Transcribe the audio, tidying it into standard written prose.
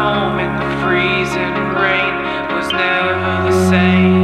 home in the freezing rain was never the same.